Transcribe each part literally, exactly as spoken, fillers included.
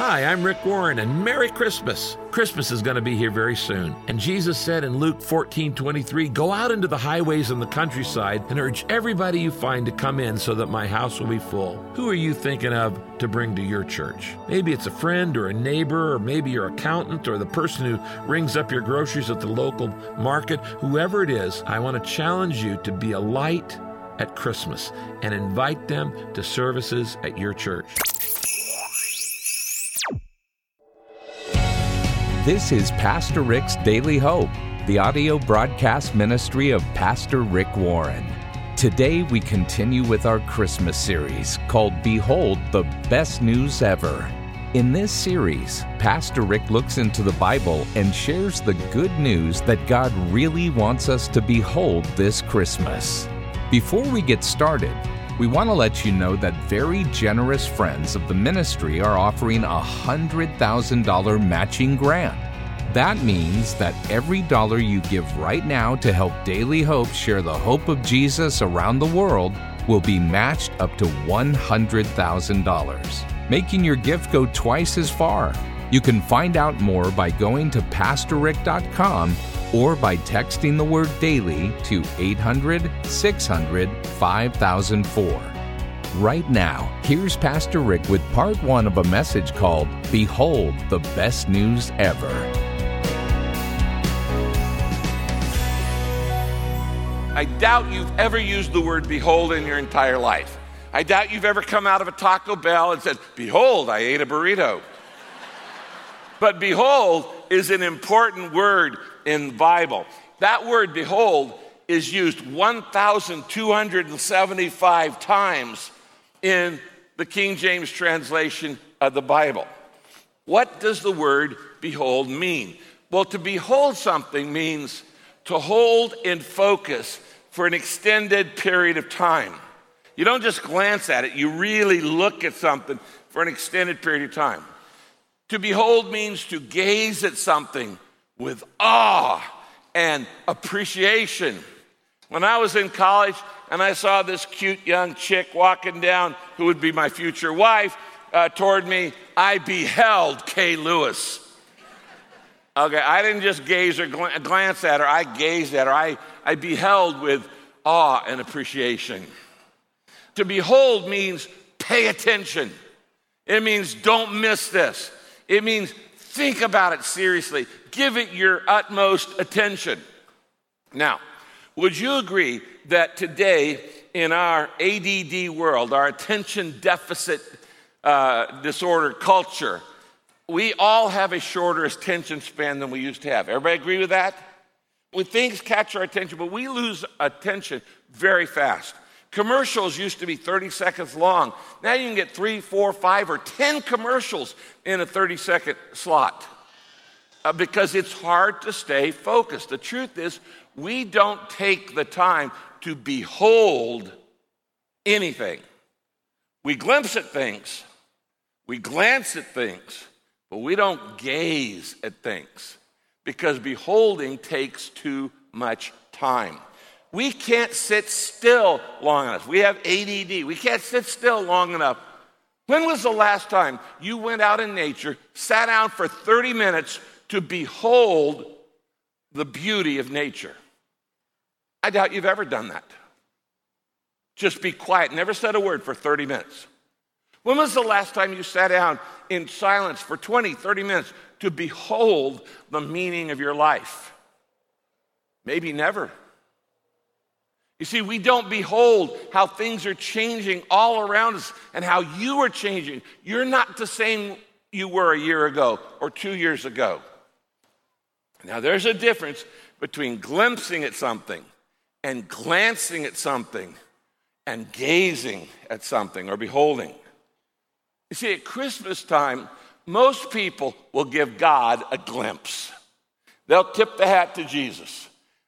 Hi, I'm Rick Warren, and Merry Christmas. Christmas is going to be here very soon. And Jesus said in Luke fourteen twenty-three, go out into the highways and the countryside and urge everybody you find to come in so that my house will be full. Who are you thinking of to bring to your church? Maybe it's a friend or a neighbor, or maybe your accountant or the person who rings up your groceries at the local market. Whoever it is, I want to challenge you to be a light at Christmas and invite them to services at your church. This is Pastor Rick's Daily Hope, the audio broadcast ministry of Pastor Rick Warren. Today we continue with our Christmas series called Behold the Best News Ever. In this series, Pastor Rick looks into the Bible and shares the good news that God really wants us to behold this Christmas. Before we get started, we want to let you know that very generous friends of the ministry are offering a one hundred thousand dollars matching grant. That means that every dollar you give right now to help Daily Hope share the hope of Jesus around the world will be matched up to one hundred thousand dollars, making your gift go twice as far. You can find out more by going to Pastor Rick dot com or by texting the word DAILY to eight hundred, six hundred, five thousand four. Right now, here's Pastor Rick with part one of a message called Behold the Best News Ever. I doubt you've ever used the word behold in your entire life. I doubt you've ever come out of a Taco Bell and said, behold, I ate a burrito. But behold is an important word in the Bible. That word behold is used one thousand two hundred seventy-five times in the King James translation of the Bible. What does the word behold mean? Well, to behold something means to hold in focus for an extended period of time. You don't just glance at it, you really look at something for an extended period of time. To behold means to gaze at something with awe and appreciation. When I was in college and I saw this cute young chick walking down, who would be my future wife, uh, toward me, I beheld Kay Lewis. Okay, I didn't just gaze or gl- glance at her, I gazed at her. I, I beheld with awe and appreciation. To behold means pay attention. It means don't miss this. It means think about it seriously. Give it your utmost attention. Now, would you agree that today in our A D D world, our attention deficit uh, disorder culture, we all have a shorter attention span than we used to have? Everybody agree with that? Well, things catch our attention, but we lose attention very fast. Commercials used to be thirty seconds long. Now you can get three, four, five, or ten commercials in a thirty-second slot uh, because it's hard to stay focused. The truth is, we don't take the time to behold anything. We glimpse at things, we glance at things, but we don't gaze at things because beholding takes too much time. We can't sit still long enough. We have A D D. We can't sit still long enough. When was the last time you went out in nature, sat down for thirty minutes to behold the beauty of nature? I doubt you've ever done that. Just be quiet, never said a word for thirty minutes. When was the last time you sat down in silence for twenty, thirty minutes to behold the meaning of your life? Maybe never. You see, we don't behold how things are changing all around us and how you are changing. You're not the same you were a year ago or two years ago. Now, there's a difference between glimpsing at something and glancing at something and gazing at something or beholding. You see, at Christmas time, most people will give God a glimpse. They'll tip the hat to Jesus.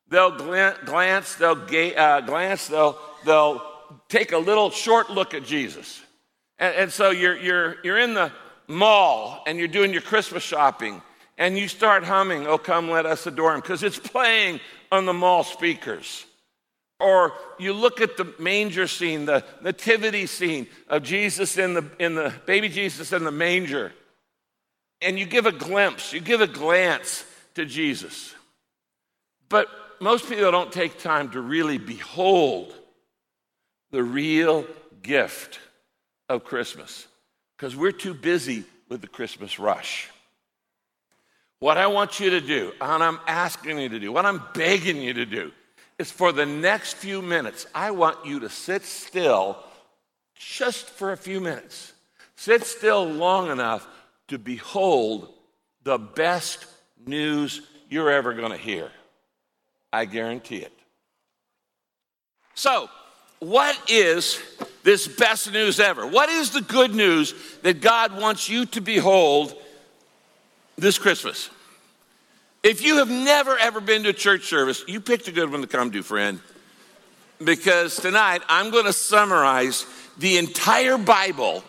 They'll glance, they'll ga- uh, glance, they'll they'll take a little short look at Jesus. And, and so you're you're you're in the mall and you're doing your Christmas shopping and you start humming, "Oh come let us adore him," because it's playing on the mall speakers. Or you look at the manger scene, the nativity scene of Jesus in the in the baby Jesus in the manger, and you give a glimpse, you give a glance to Jesus. But most people don't take time to really behold the real gift of Christmas because we're too busy with the Christmas rush. What I want you to do, and I'm asking you to do, what I'm begging you to do, is for the next few minutes, I want you to sit still just for a few minutes. Sit still long enough to behold the best news you're ever going to hear. I guarantee it. So, what is this best news ever? What is the good news that God wants you to behold this Christmas? If you have never, ever been to a church service, you picked a good one to come to, friend, because tonight I'm going to summarize the entire Bible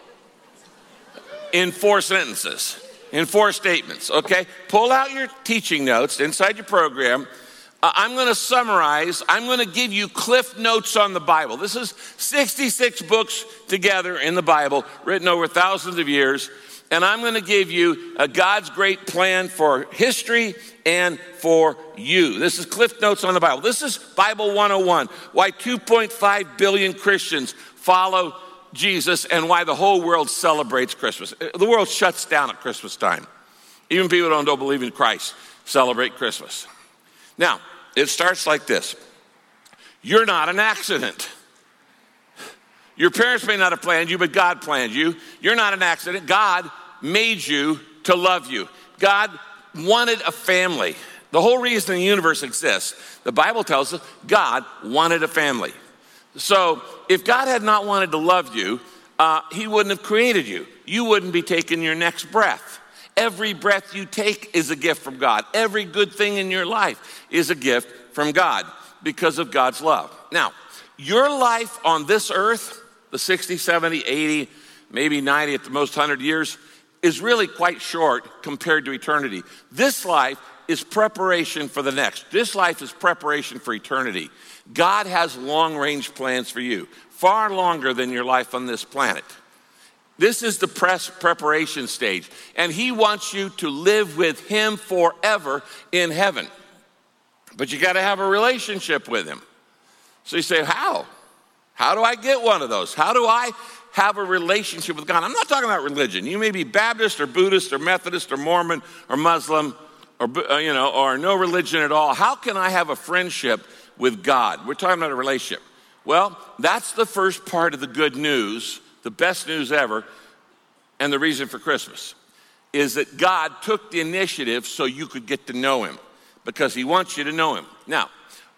in four sentences, in four statements, okay? Pull out your teaching notes inside your program. Uh, I'm going to summarize. I'm going to give you Cliff Notes on the Bible. This is sixty-six books together in the Bible, written over thousands of years. And I'm going to give you a God's great plan for history and for you. This is Cliff Notes on the Bible. This is Bible one oh one, why two point five billion Christians follow Jesus and why the whole world celebrates Christmas. The world shuts down at Christmas time. Even people who don't believe in Christ celebrate Christmas. Now, it starts like this. You're not an accident. Your parents may not have planned you, but God planned you. You're not an accident. God made you to love you. God wanted a family. The whole reason the universe exists, the Bible tells us, God wanted a family. So if God had not wanted to love you, uh, he wouldn't have created you. You wouldn't be taking your next breath. Every breath you take is a gift from God. Every good thing in your life is a gift from God because of God's love. Now, your life on this earth, the sixty, seventy, eighty, maybe ninety, at the most one hundred years, is really quite short compared to eternity. This life is preparation for the next. This life is preparation for eternity. God has long-range plans for you, far longer than your life on this planet. This is the press preparation stage, and he wants you to live with him forever in heaven. But you got to have a relationship with him. So you say, how? How do I get one of those? How do I have a relationship with God? I'm not talking about religion. You may be Baptist or Buddhist or Methodist or Mormon or Muslim or, you know, or no religion at all. How can I have a friendship with God? We're talking about a relationship. Well, that's the first part of the good news, the best news ever, and the reason for Christmas, is that God took the initiative so you could get to know him because he wants you to know him. Now,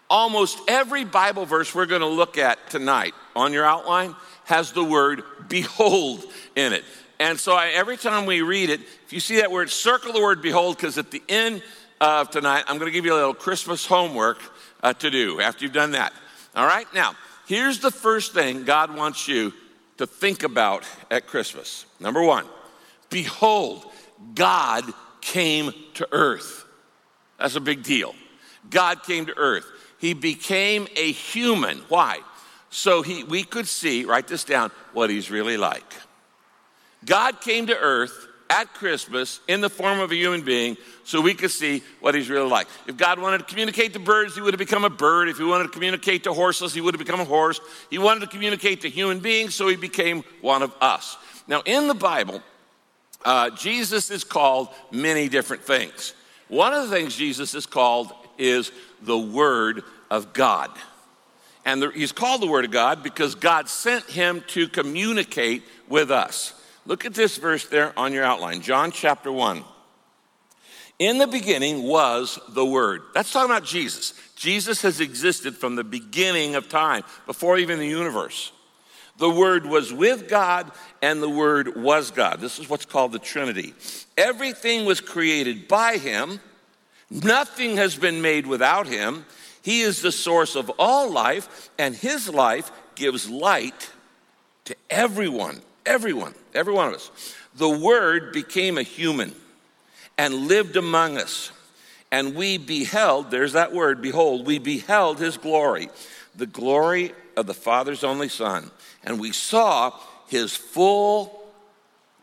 almost every Bible verse we're going to look at tonight on your outline has the word behold in it. And so I, every time we read it, if you see that word, circle the word behold, because at the end of tonight, I'm going to give you a little Christmas homework uh, to do after you've done that. All right? Now, here's the first thing God wants you to think about at Christmas. Number one, behold, God came to earth. That's a big deal. God came to earth. He became a human. Why? So he, we could see, write this down, what he's really like. God came to earth at Christmas in the form of a human being so we could see what he's really like. If God wanted to communicate to birds, he would have become a bird. If he wanted to communicate to horses, he would have become a horse. He wanted to communicate to human beings, so he became one of us. Now, in the Bible, uh, Jesus is called many different things. One of the things Jesus is called is the Word of God. And the, he's called the Word of God because God sent him to communicate with us. Look at this verse there on your outline, John chapter one. In the beginning was the Word. That's talking about Jesus. Jesus has existed from the beginning of time, before even the universe. The Word was with God, and the Word was God. This is what's called the Trinity. Everything was created by him. Nothing has been made without him. He is the source of all life, and his life gives light to everyone, everyone, every one of us. The Word became a human and lived among us, and we beheld, there's that word, behold, we beheld his glory, the glory of the Father's only Son, and we saw his full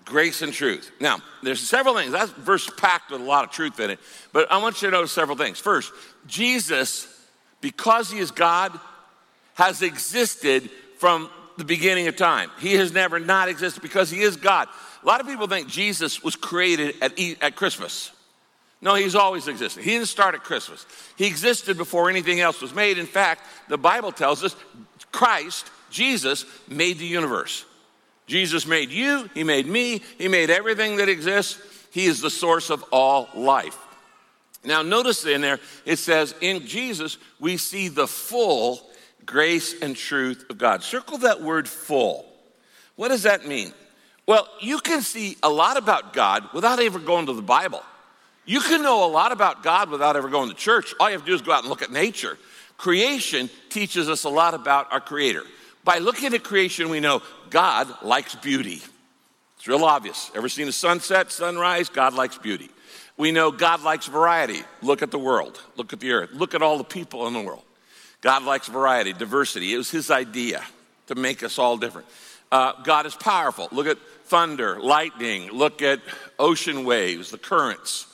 Grace and truth. Now, there's several things. That verse packed with a lot of truth in it, but I want you to notice several things. First, Jesus, because he is God, has existed from the beginning of time. He has never not existed because he is God. A lot of people think Jesus was created at, at Christmas. No, he's always existed. He didn't start at Christmas. He existed before anything else was made. In fact, the Bible tells us Christ, Jesus, made the universe. Jesus made you, he made me, he made everything that exists. He is the source of all life. Now notice in there, it says, in Jesus, we see the full grace and truth of God. Circle that word full. What does that mean? Well, you can see a lot about God without ever going to the Bible. You can know a lot about God without ever going to church. All you have to do is go out and look at nature. Creation teaches us a lot about our Creator. By looking at creation, we know God likes beauty. It's real obvious. Ever seen a sunset, sunrise? God likes beauty. We know God likes variety. Look at the world. Look at the earth. Look at all the people in the world. God likes variety, diversity. It was his idea to make us all different. Uh, God is powerful. Look at thunder, lightning. Look at ocean waves, the currents.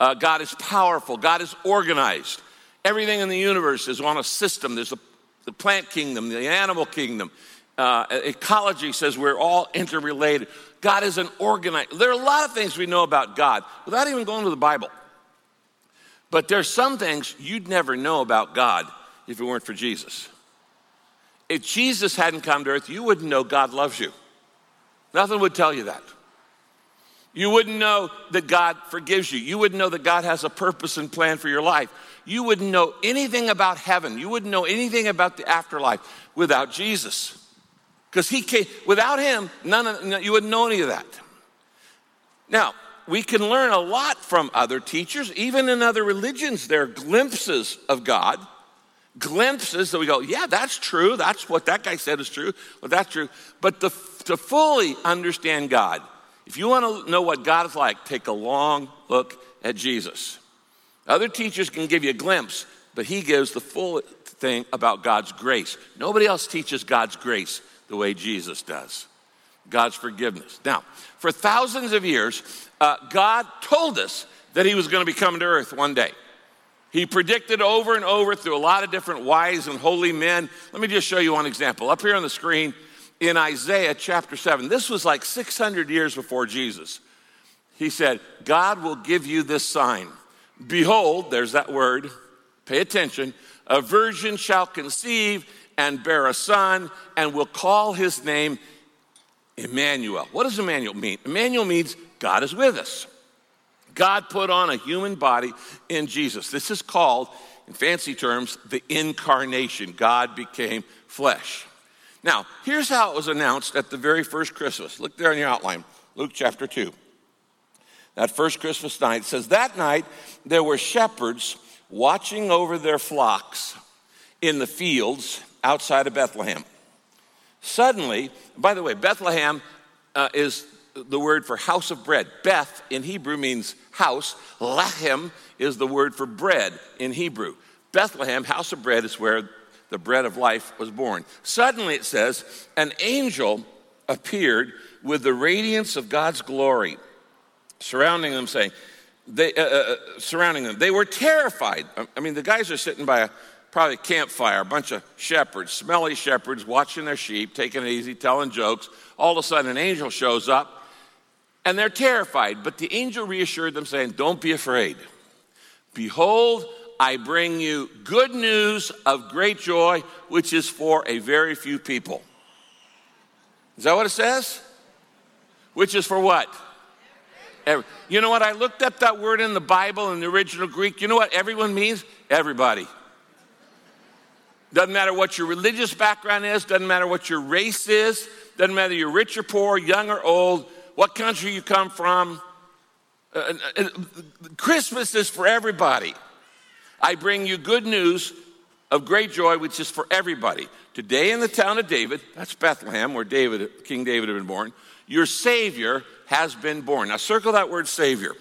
Uh, God is powerful. God is organized. Everything in the universe is on a system. There's a the plant kingdom, the animal kingdom. Uh, ecology says we're all interrelated. God is an organizer. There are a lot of things we know about God without even going to the Bible. But there's some things you'd never know about God if it weren't for Jesus. If Jesus hadn't come to earth, you wouldn't know God loves you. Nothing would tell you that. You wouldn't know that God forgives you. You wouldn't know that God has a purpose and plan for your life. You wouldn't know anything about heaven. You wouldn't know anything about the afterlife without Jesus. Because he came, without him, none of, you wouldn't know any of that. Now, we can learn a lot from other teachers. Even in other religions, there are glimpses of God. Glimpses that we go, yeah, that's true. That's what that guy said is true. Well, that's true. But to, to fully understand God, if you want to know what God is like, take a long look at Jesus. Other teachers can give you a glimpse, but he gives the full thing about God's grace. Nobody else teaches God's grace the way Jesus does. God's forgiveness. Now, for thousands of years, uh, God told us that he was going to be coming to earth one day. He predicted over and over through a lot of different wise and holy men. Let me just show you one example. Up here on the screen, in Isaiah chapter seven, this was like six hundred years before Jesus. He said, God will give you this sign. Behold, there's that word, pay attention, a virgin shall conceive and bear a son and will call his name Emmanuel. What does Emmanuel mean? Emmanuel means God is with us. God put on a human body in Jesus. This is called, in fancy terms, the incarnation. God became flesh. Now, here's how it was announced at the very first Christmas. Look there in your outline, Luke chapter two. That first Christmas night, it says, that night there were shepherds watching over their flocks in the fields outside of Bethlehem. Suddenly, by the way, Bethlehem uh, is the word for house of bread. Beth in Hebrew means house. Lahem is the word for bread in Hebrew. Bethlehem, house of bread, is where the bread of life was born. Suddenly, it says, an angel appeared with the radiance of God's glory, surrounding them, saying, they, uh, uh, surrounding them. They were terrified. I mean, the guys are sitting by a, probably a campfire, a bunch of shepherds, smelly shepherds, watching their sheep, taking it easy, telling jokes. All of a sudden, an angel shows up, and they're terrified. But the angel reassured them, saying, don't be afraid. Behold, I bring you good news of great joy, which is for a very few people. Is that what it says? Which is for what? Every. You know what? I looked up that word in the Bible in the original Greek. You know what everyone means? Everybody. Doesn't matter what your religious background is. Doesn't matter what your race is. Doesn't matter you're rich or poor, young or old, what country you come from. Uh, uh, Christmas is for everybody. I bring you good news of great joy, which is for everybody. Today in the town of David, that's Bethlehem, where David, King David had been born, your Savior has been born. Now circle that word Savior.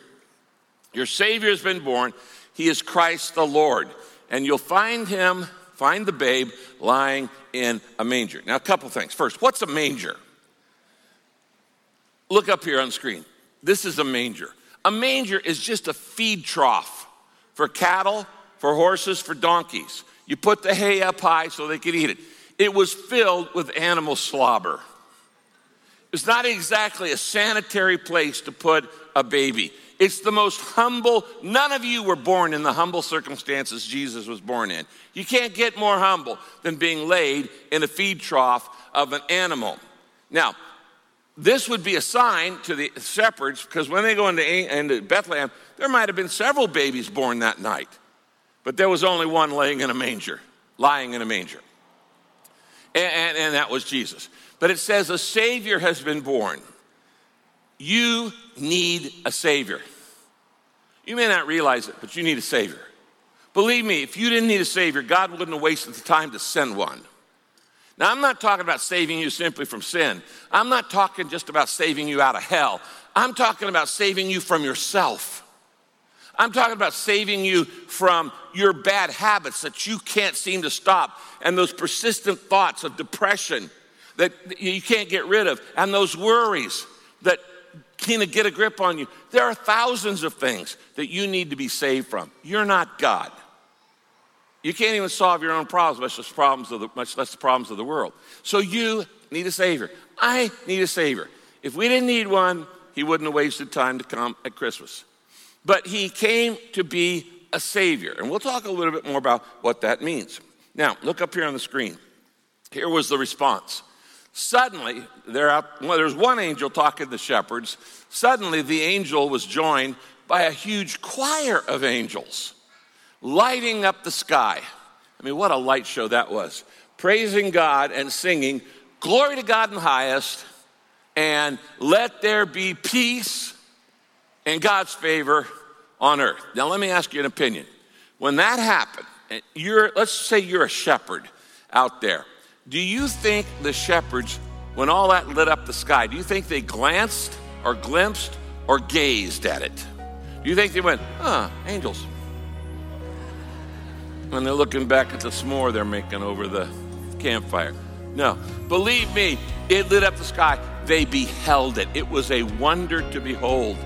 Your Savior has been born. He is Christ the Lord. And you'll find him, find the babe, lying in a manger. Now a couple things. First, what's a manger? Look up here on screen. This is a manger. A manger is just a feed trough for cattle, for horses, for donkeys. You put the hay up high so they could eat it. It was filled with animal slobber. It's not exactly a sanitary place to put a baby. It's the most humble. None of you were born in the humble circumstances Jesus was born in. You can't get more humble than being laid in a feed trough of an animal. Now, this would be a sign to the shepherds, because when they go into, into Bethlehem, there might have been several babies born that night, but there was only one laying in a manger, lying in a manger. And, and, and that was Jesus. But it says a Savior has been born. You need a Savior. You may not realize it, but you need a Savior. Believe me, if you didn't need a Savior, God wouldn't have wasted the time to send one. Now, I'm not talking about saving you simply from sin. I'm not talking just about saving you out of hell. I'm talking about saving you from yourself. I'm talking about saving you from your bad habits that you can't seem to stop, and those persistent thoughts of depression that you can't get rid of, and those worries that can't get a grip on you. There are thousands of things that you need to be saved from. You're not God. You can't even solve your own problems, much less, problems of the, much less the problems of the world. So you need a Savior. I need a Savior. If we didn't need one, he wouldn't have wasted time to come at Christmas. But he came to be a Savior. And we'll talk a little bit more about what that means. Now, look up here on the screen. Here was the response. Suddenly, there out, well, there's one angel talking to the shepherds. Suddenly, the angel was joined by a huge choir of angels, lighting up the sky. I mean, what a light show that was. Praising God and singing, "Glory to God in the highest, and let there be peace and God's favor on earth." Now, let me ask you an opinion. When that happened, you're, let's say you're a shepherd out there. Do you think the shepherds, when all that lit up the sky, do you think they glanced or glimpsed or gazed at it? Do you think they went, "Huh, angels"? When they're looking back at the s'more they're making over the campfire. No, believe me, it lit up the sky. They beheld it. It was a wonder to behold.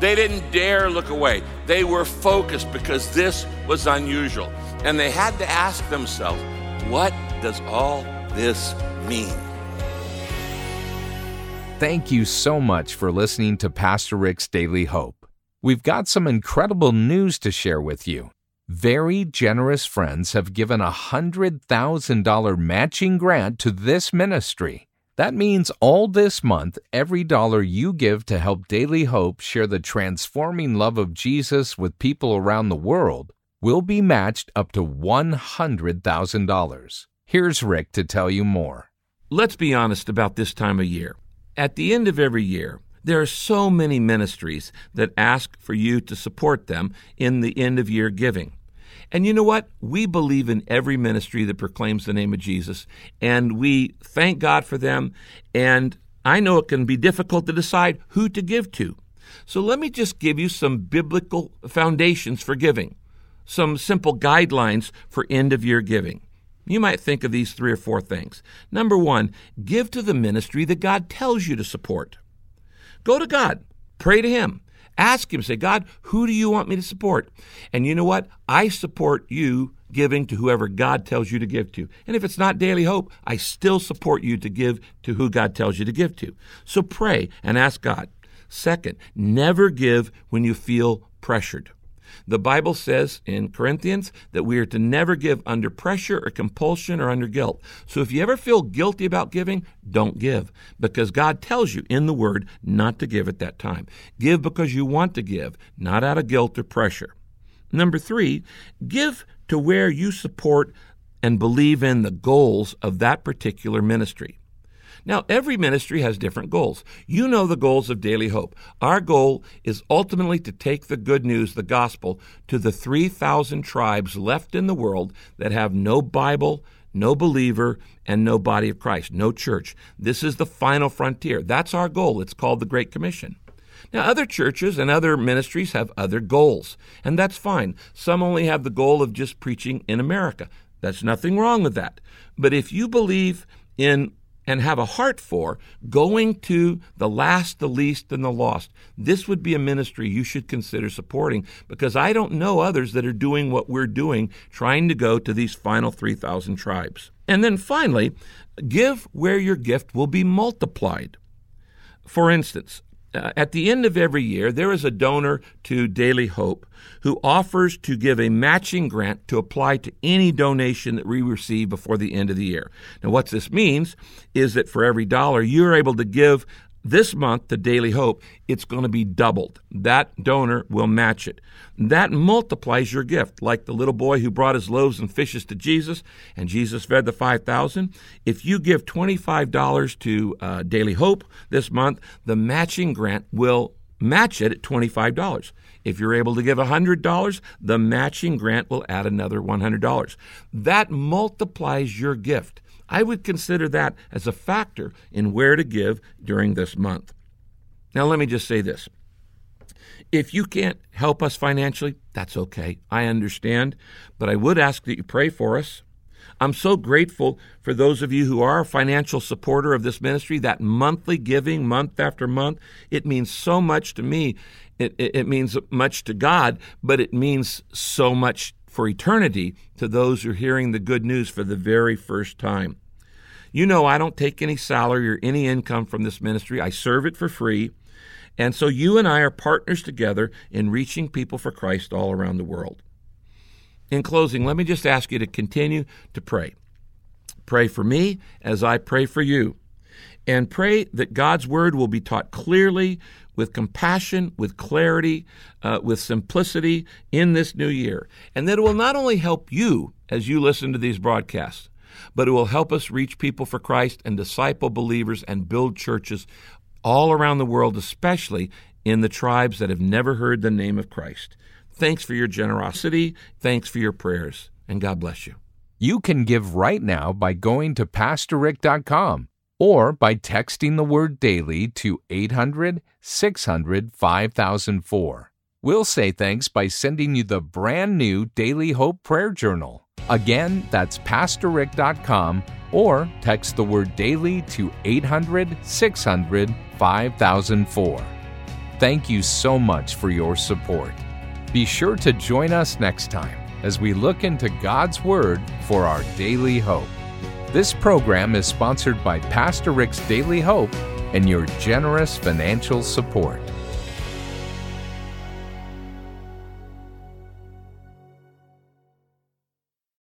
They didn't dare look away. They were focused because this was unusual. And they had to ask themselves, what does all this mean? Thank you so much for listening to Pastor Rick's Daily Hope. We've got some incredible news to share with you. Very generous friends have given a one hundred thousand dollars matching grant to this ministry. That means all this month, every dollar you give to help Daily Hope share the transforming love of Jesus with people around the world will be matched up to one hundred thousand dollars. Here's Rick to tell you more. Let's be honest about this time of year. At the end of every year, there are so many ministries that ask for you to support them in the end-of-year giving. And you know what? We believe in every ministry that proclaims the name of Jesus, and we thank God for them. And I know it can be difficult to decide who to give to. So let me just give you some biblical foundations for giving, some simple guidelines for end-of-year giving. You might think of these three or four things. Number one, give to the ministry that God tells you to support. Go to God, pray to him, ask him, say, "God, who do you want me to support?" And you know what? I support you giving to whoever God tells you to give to. And if it's not Daily Hope, I still support you to give to who God tells you to give to. So pray and ask God. Second, never give when you feel pressured. The Bible says in Corinthians that we are to never give under pressure or compulsion or under guilt. So if you ever feel guilty about giving, don't give, because God tells you in the Word not to give at that time. Give because you want to give, not out of guilt or pressure. Number three, give to where you support and believe in the goals of that particular ministry. Now, every ministry has different goals. You know the goals of Daily Hope. Our goal is ultimately to take the good news, the gospel, to the three thousand tribes left in the world that have no Bible, no believer, and no body of Christ, no church. This is the final frontier. That's our goal. It's called the Great Commission. Now, other churches and other ministries have other goals, and that's fine. Some only have the goal of just preaching in America. That's nothing wrong with that. But if you believe in and have a heart for, going to the last, the least, and the lost. This would be a ministry you should consider supporting, because I don't know others that are doing what we're doing, trying to go to these final three thousand tribes. And then finally, give where your gift will be multiplied. For instance, Uh, at the end of every year, there is a donor to Daily Hope who offers to give a matching grant to apply to any donation that we receive before the end of the year. Now, what this means is that for every dollar you're able to give this month to Daily Hope, it's going to be doubled. That donor will match it. That multiplies your gift, like the little boy who brought his loaves and fishes to Jesus, and Jesus fed the five thousand. If you give twenty-five dollars to uh, Daily Hope this month, the matching grant will match it at twenty-five dollars. If you're able to give one hundred dollars, the matching grant will add another one hundred dollars. That multiplies your gift. I would consider that as a factor in where to give during this month. Now, let me just say this. If you can't help us financially, that's okay. I understand, but I would ask that you pray for us. I'm so grateful for those of you who are a financial supporter of this ministry, that monthly giving month after month. It means so much to me. It, it, it means much to God, but it means so much for eternity to those who are hearing the good news for the very first time. You know, I don't take any salary or any income from this ministry. I serve it for free. And so you and I are partners together in reaching people for Christ all around the world. In closing, let me just ask you to continue to pray. Pray for me as I pray for you. And pray that God's word will be taught clearly, with compassion, with clarity, uh, with simplicity in this new year. And that it will not only help you as you listen to these broadcasts, but it will help us reach people for Christ and disciple believers and build churches all around the world, especially in the tribes that have never heard the name of Christ. Thanks for your generosity. Thanks for your prayers. And God bless you. You can give right now by going to Pastor Rick dot com. or by texting the word daily to eight hundred, six hundred, five thousand four. We'll say thanks by sending you the brand new Daily Hope Prayer Journal. Again, that's Pastor Rick dot com or text the word daily to eight hundred, six hundred, five thousand four. Thank you so much for your support. Be sure to join us next time as we look into God's Word for our daily hope. This program is sponsored by Pastor Rick's Daily Hope and your generous financial support.